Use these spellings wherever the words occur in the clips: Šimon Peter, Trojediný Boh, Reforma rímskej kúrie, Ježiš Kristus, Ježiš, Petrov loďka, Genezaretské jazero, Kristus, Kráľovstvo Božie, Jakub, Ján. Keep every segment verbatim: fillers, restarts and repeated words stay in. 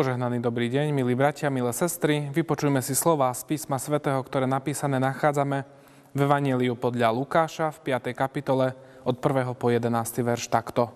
Požehnaný dobrý deň, milí bratia, milé sestry. Vypočujme si slová z písma svätého, ktoré napísané nachádzame v Evanjeliu podľa Lukáša v piatej kapitole od prvého po jedenásteho verš takto.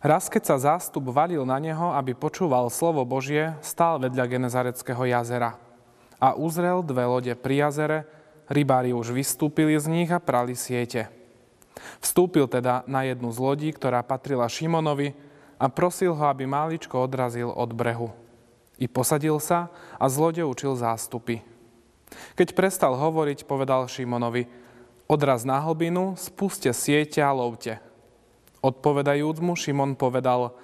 Raz, keď sa zástup valil na neho, aby počúval slovo Božie, stál vedľa Genezaretského jazera. A uzrel dve lode pri jazere, rybári už vystúpili z nich a prali siete. Vstúpil teda na jednu z lodí, ktorá patrila Šimonovi, a prosil ho, aby máličko odrazil od brehu. I posadil sa a z lode učil zástupy. Keď prestal hovoriť, povedal Šimonovi: Odraz na hlbinu, spuste siete a lovte. Odpovedajúc mu, Šimon povedal: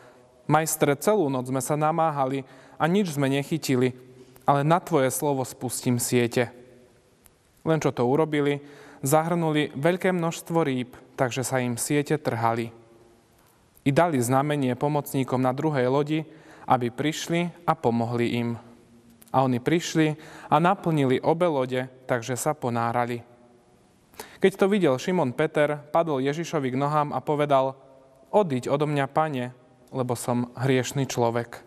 Majstre, celú noc sme sa namáhali a nič sme nechytili, ale na tvoje slovo spustím siete. Len čo to urobili, zahrnuli veľké množstvo rýb, takže sa im siete trhali. I dali znamenie pomocníkom na druhej lodi, aby prišli a pomohli im. A oni prišli a naplnili obe lode, takže sa ponárali. Keď to videl Šimon Peter, padol Ježišovi k nohám a povedal: Odíď odo mňa, Pane, lebo som hriešný človek.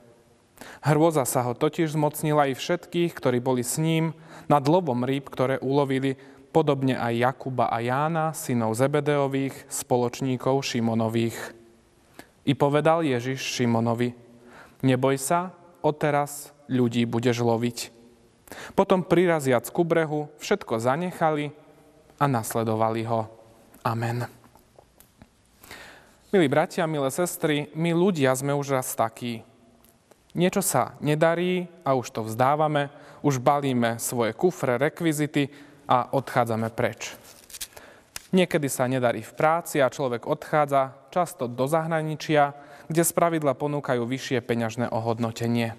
Hrôza sa ho totiž zmocnila i všetkých, ktorí boli s ním, nad lovom rýb, ktoré ulovili, podobne aj Jakuba a Jána, synov Zebedeových, spoločníkov Šimonových. I povedal Ježiš Šimonovi: Neboj sa, odteraz ľudí budeš loviť. Potom priraziac ku brehu, všetko zanechali a nasledovali ho. Amen. Milí bratia, milé sestry, my ľudia sme už raz takí. Niečo sa nedarí a už to vzdávame, už balíme svoje kufre, rekvizity a odchádzame preč. Niekedy sa nedarí v práci a človek odchádza, často do zahraničia, kde spravidla ponúkajú vyššie peňažné ohodnotenie.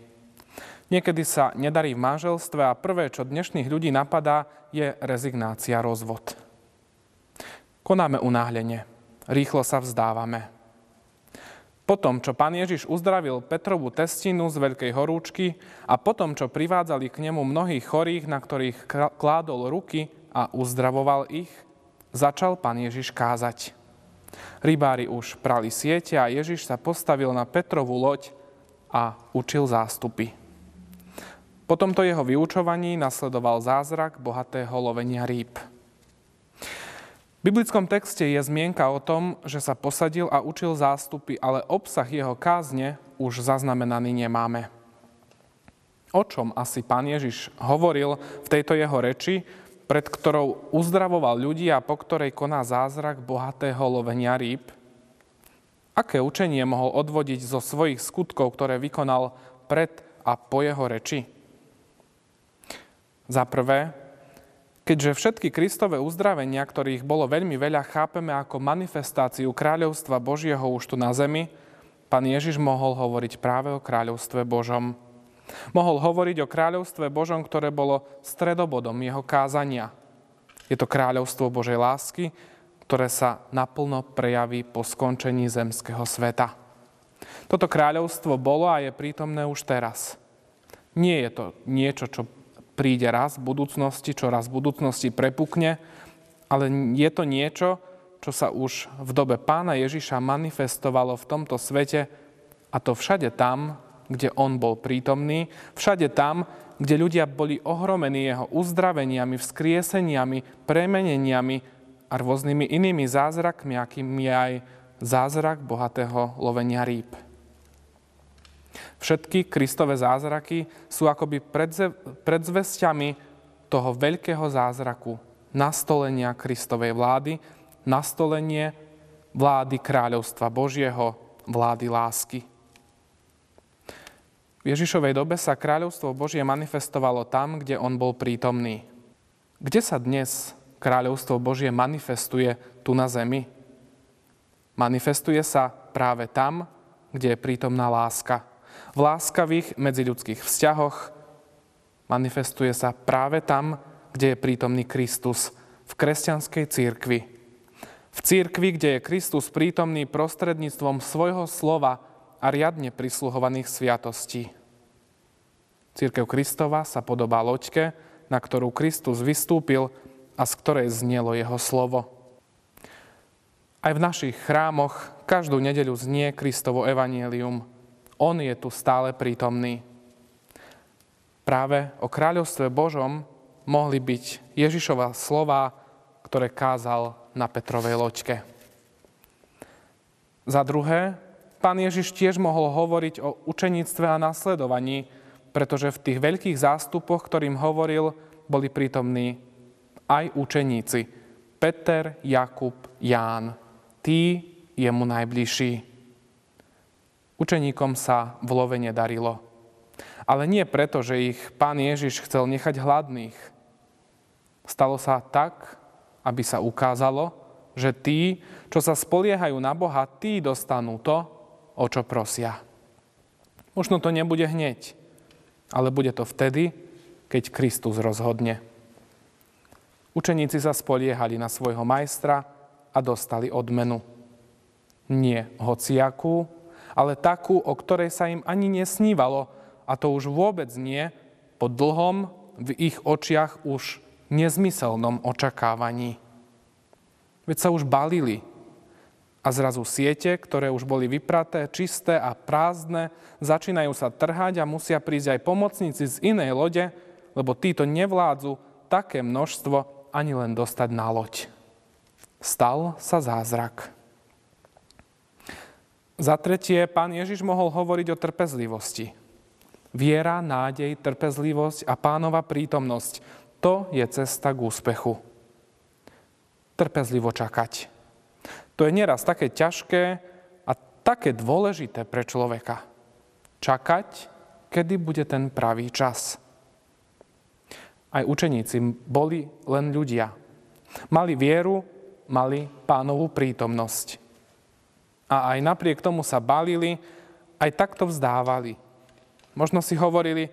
Niekedy sa nedarí v manželstve a prvé, čo dnešných ľudí napadá, je rezignácia, rozvod. Konáme unáhlenie, rýchlo sa vzdávame. Potom, čo pán Ježiš uzdravil Petrovú testinu z veľkej horúčky a potom, čo privádzali k nemu mnohých chorých, na ktorých kládol ruky a uzdravoval ich, začal pán Ježiš kázať. Rybári už prali siete a Ježiš sa postavil na Petrovú loď a učil zástupy. Po tomto jeho vyučovaní nasledoval zázrak bohatého lovenia rýb. V biblickom texte je zmienka o tom, že sa posadil a učil zástupy, ale obsah jeho kázne už zaznamenaný nemáme. O čom asi pán Ježiš hovoril v tejto jeho reči, pred ktorou uzdravoval ľudí a po ktorej koná zázrak bohatého lovenia rýb? Aké učenie mohol odvodiť zo svojich skutkov, ktoré vykonal pred a po jeho reči? Za prvé, keďže všetky Kristove uzdravenia, ktorých bolo veľmi veľa, chápeme ako manifestáciu Kráľovstva Božieho už tu na zemi, pán Ježiš mohol hovoriť práve o Kráľovstve Božom. Mohol hovoriť o Kráľovstve Božom, ktoré bolo stredobodom jeho kázania. Je to Kráľovstvo Božej lásky, ktoré sa naplno prejaví po skončení zemského sveta. Toto kráľovstvo bolo a je prítomné už teraz. Nie je to niečo, čo príde raz v budúcnosti, čo raz v budúcnosti prepukne, ale je to niečo, čo sa už v dobe pána Ježiša manifestovalo v tomto svete, a to všade tam, kde on bol prítomný, všade tam, kde ľudia boli ohromení jeho uzdraveniami, vzkrieseniami, premeneniami a rôznymi inými zázrakmi, akým je aj zázrak bohatého lovenia rýb. Všetky Kristove zázraky sú akoby predzvesťami toho veľkého zázraku, nastolenia Kristovej vlády, nastolenie vlády Kráľovstva Božieho, vlády lásky. V Ježišovej dobe sa Kráľovstvo Božie manifestovalo tam, kde on bol prítomný. Kde sa dnes Kráľovstvo Božie manifestuje tu na zemi? Manifestuje sa práve tam, kde je prítomná láska. V láskavých medziľudských vzťahoch manifestuje sa práve tam, kde je prítomný Kristus, v kresťanskej cirkvi. V cirkvi, kde je Kristus prítomný prostredníctvom svojho slova a riadne prisluhovaných sviatostí. Cirkev Kristova sa podobá loďke, na ktorú Kristus vystúpil a z ktorej znielo jeho slovo. Aj v našich chrámoch každú nedeľu znie Kristovo evanjelium. On je tu stále prítomný. Práve o kráľovstve Božom mohli byť Ježišova slová, ktoré kázal na Petrovej loďke. Za druhé, Pán Ježiš tiež mohol hovoriť o učeníctve a nasledovaní, pretože v tých veľkých zástupoch, ktorým hovoril, boli prítomní aj učeníci. Peter, Jakub, Ján. Tí jemu najbližší. Učeníkom sa v love nedarilo. Ale nie preto, že ich Pán Ježiš chcel nechať hladných. Stalo sa tak, aby sa ukázalo, že tí, čo sa spoliehajú na Boha, tí dostanú to, o čo prosia. Možno to nebude hneď, ale bude to vtedy, keď Kristus rozhodne. Učeníci sa spoliehali na svojho majstra a dostali odmenu. Nie hociakú, ale takú, o ktorej sa im ani nesnívalo, a to už vôbec nie po dlhom, v ich očiach už nezmyselnom očakávaní. Veď sa už balili. A zrazu siete, ktoré už boli vypraté, čisté a prázdne, začínajú sa trhať a musia prísť aj pomocníci z inej lode, lebo títo nevládzu také množstvo ani len dostať na loď. Stal sa zázrak. Za tretie, Pán Ježiš mohol hovoriť o trpezlivosti. Viera, nádej, trpezlivosť a Pánova prítomnosť. To je cesta k úspechu. Trpezlivo čakať. To je nieraz také ťažké a také dôležité pre človeka. Čakať, kedy bude ten pravý čas. Aj učeníci boli len ľudia. Mali vieru, mali Pánovu prítomnosť. A aj napriek tomu sa balili, aj takto vzdávali. Možno si hovorili,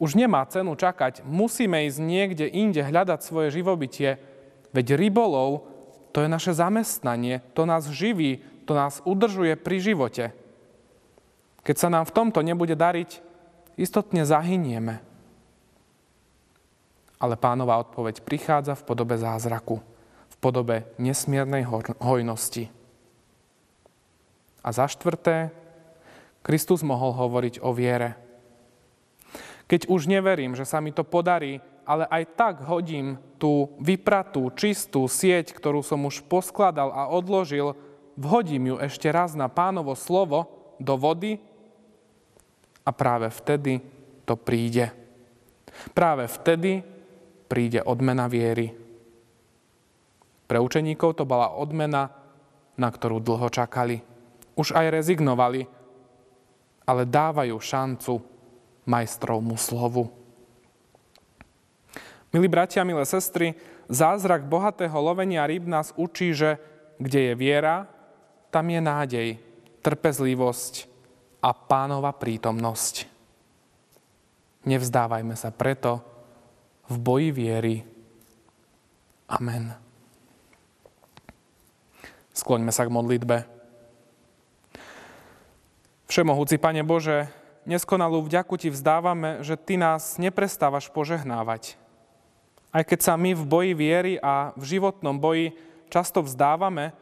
už nemá cenu čakať, musíme ísť niekde inde hľadať svoje živobytie, veď rybolov, to je naše zamestnanie, to nás živí, to nás udržuje pri živote. Keď sa nám v tomto nebude dariť, istotne zahynieme. Ale Pánova odpoveď prichádza v podobe zázraku, v podobe nesmiernej hojnosti. A za štvrté, Kristus mohol hovoriť o viere. Keď už neverím, že sa mi to podarí, ale aj tak hodím tú vypratú, čistú sieť, ktorú som už poskladal a odložil, vhodím ju ešte raz na Pánovo slovo do vody a práve vtedy to príde. Práve vtedy príde odmena viery. Pre učeníkov to bola odmena, na ktorú dlho čakali. Už aj rezignovali, ale dávajú šancu majstrovmu slovu. Milí bratia, milé sestry, zázrak bohatého lovenia rýb nás učí, že kde je viera, tam je nádej, trpezlivosť a Pánova prítomnosť. Nevzdávajme sa preto v boji viery. Amen. Skloňme sa k modlitbe. Všemohúci Pane Bože, neskonalú vďaku Ti vzdávame, že Ty nás neprestávaš požehnávať. Aj keď sa my v boji viery a v životnom boji často vzdávame,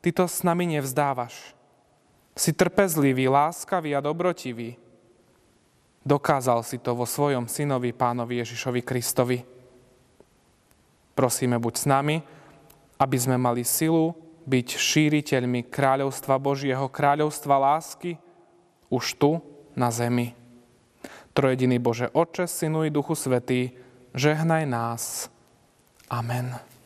Ty to s nami nevzdávaš. Si trpezlivý, láskavý a dobrotivý. Dokázal si to vo svojom synovi, Pánovi Ježišovi Kristovi. Prosíme, buď s nami, aby sme mali silu byť šíriteľmi Kráľovstva Božieho, Kráľovstva lásky, už tu, na zemi. Trojediný Bože Otče, Synu i Duchu Svätý, žehnaj nás. Amen.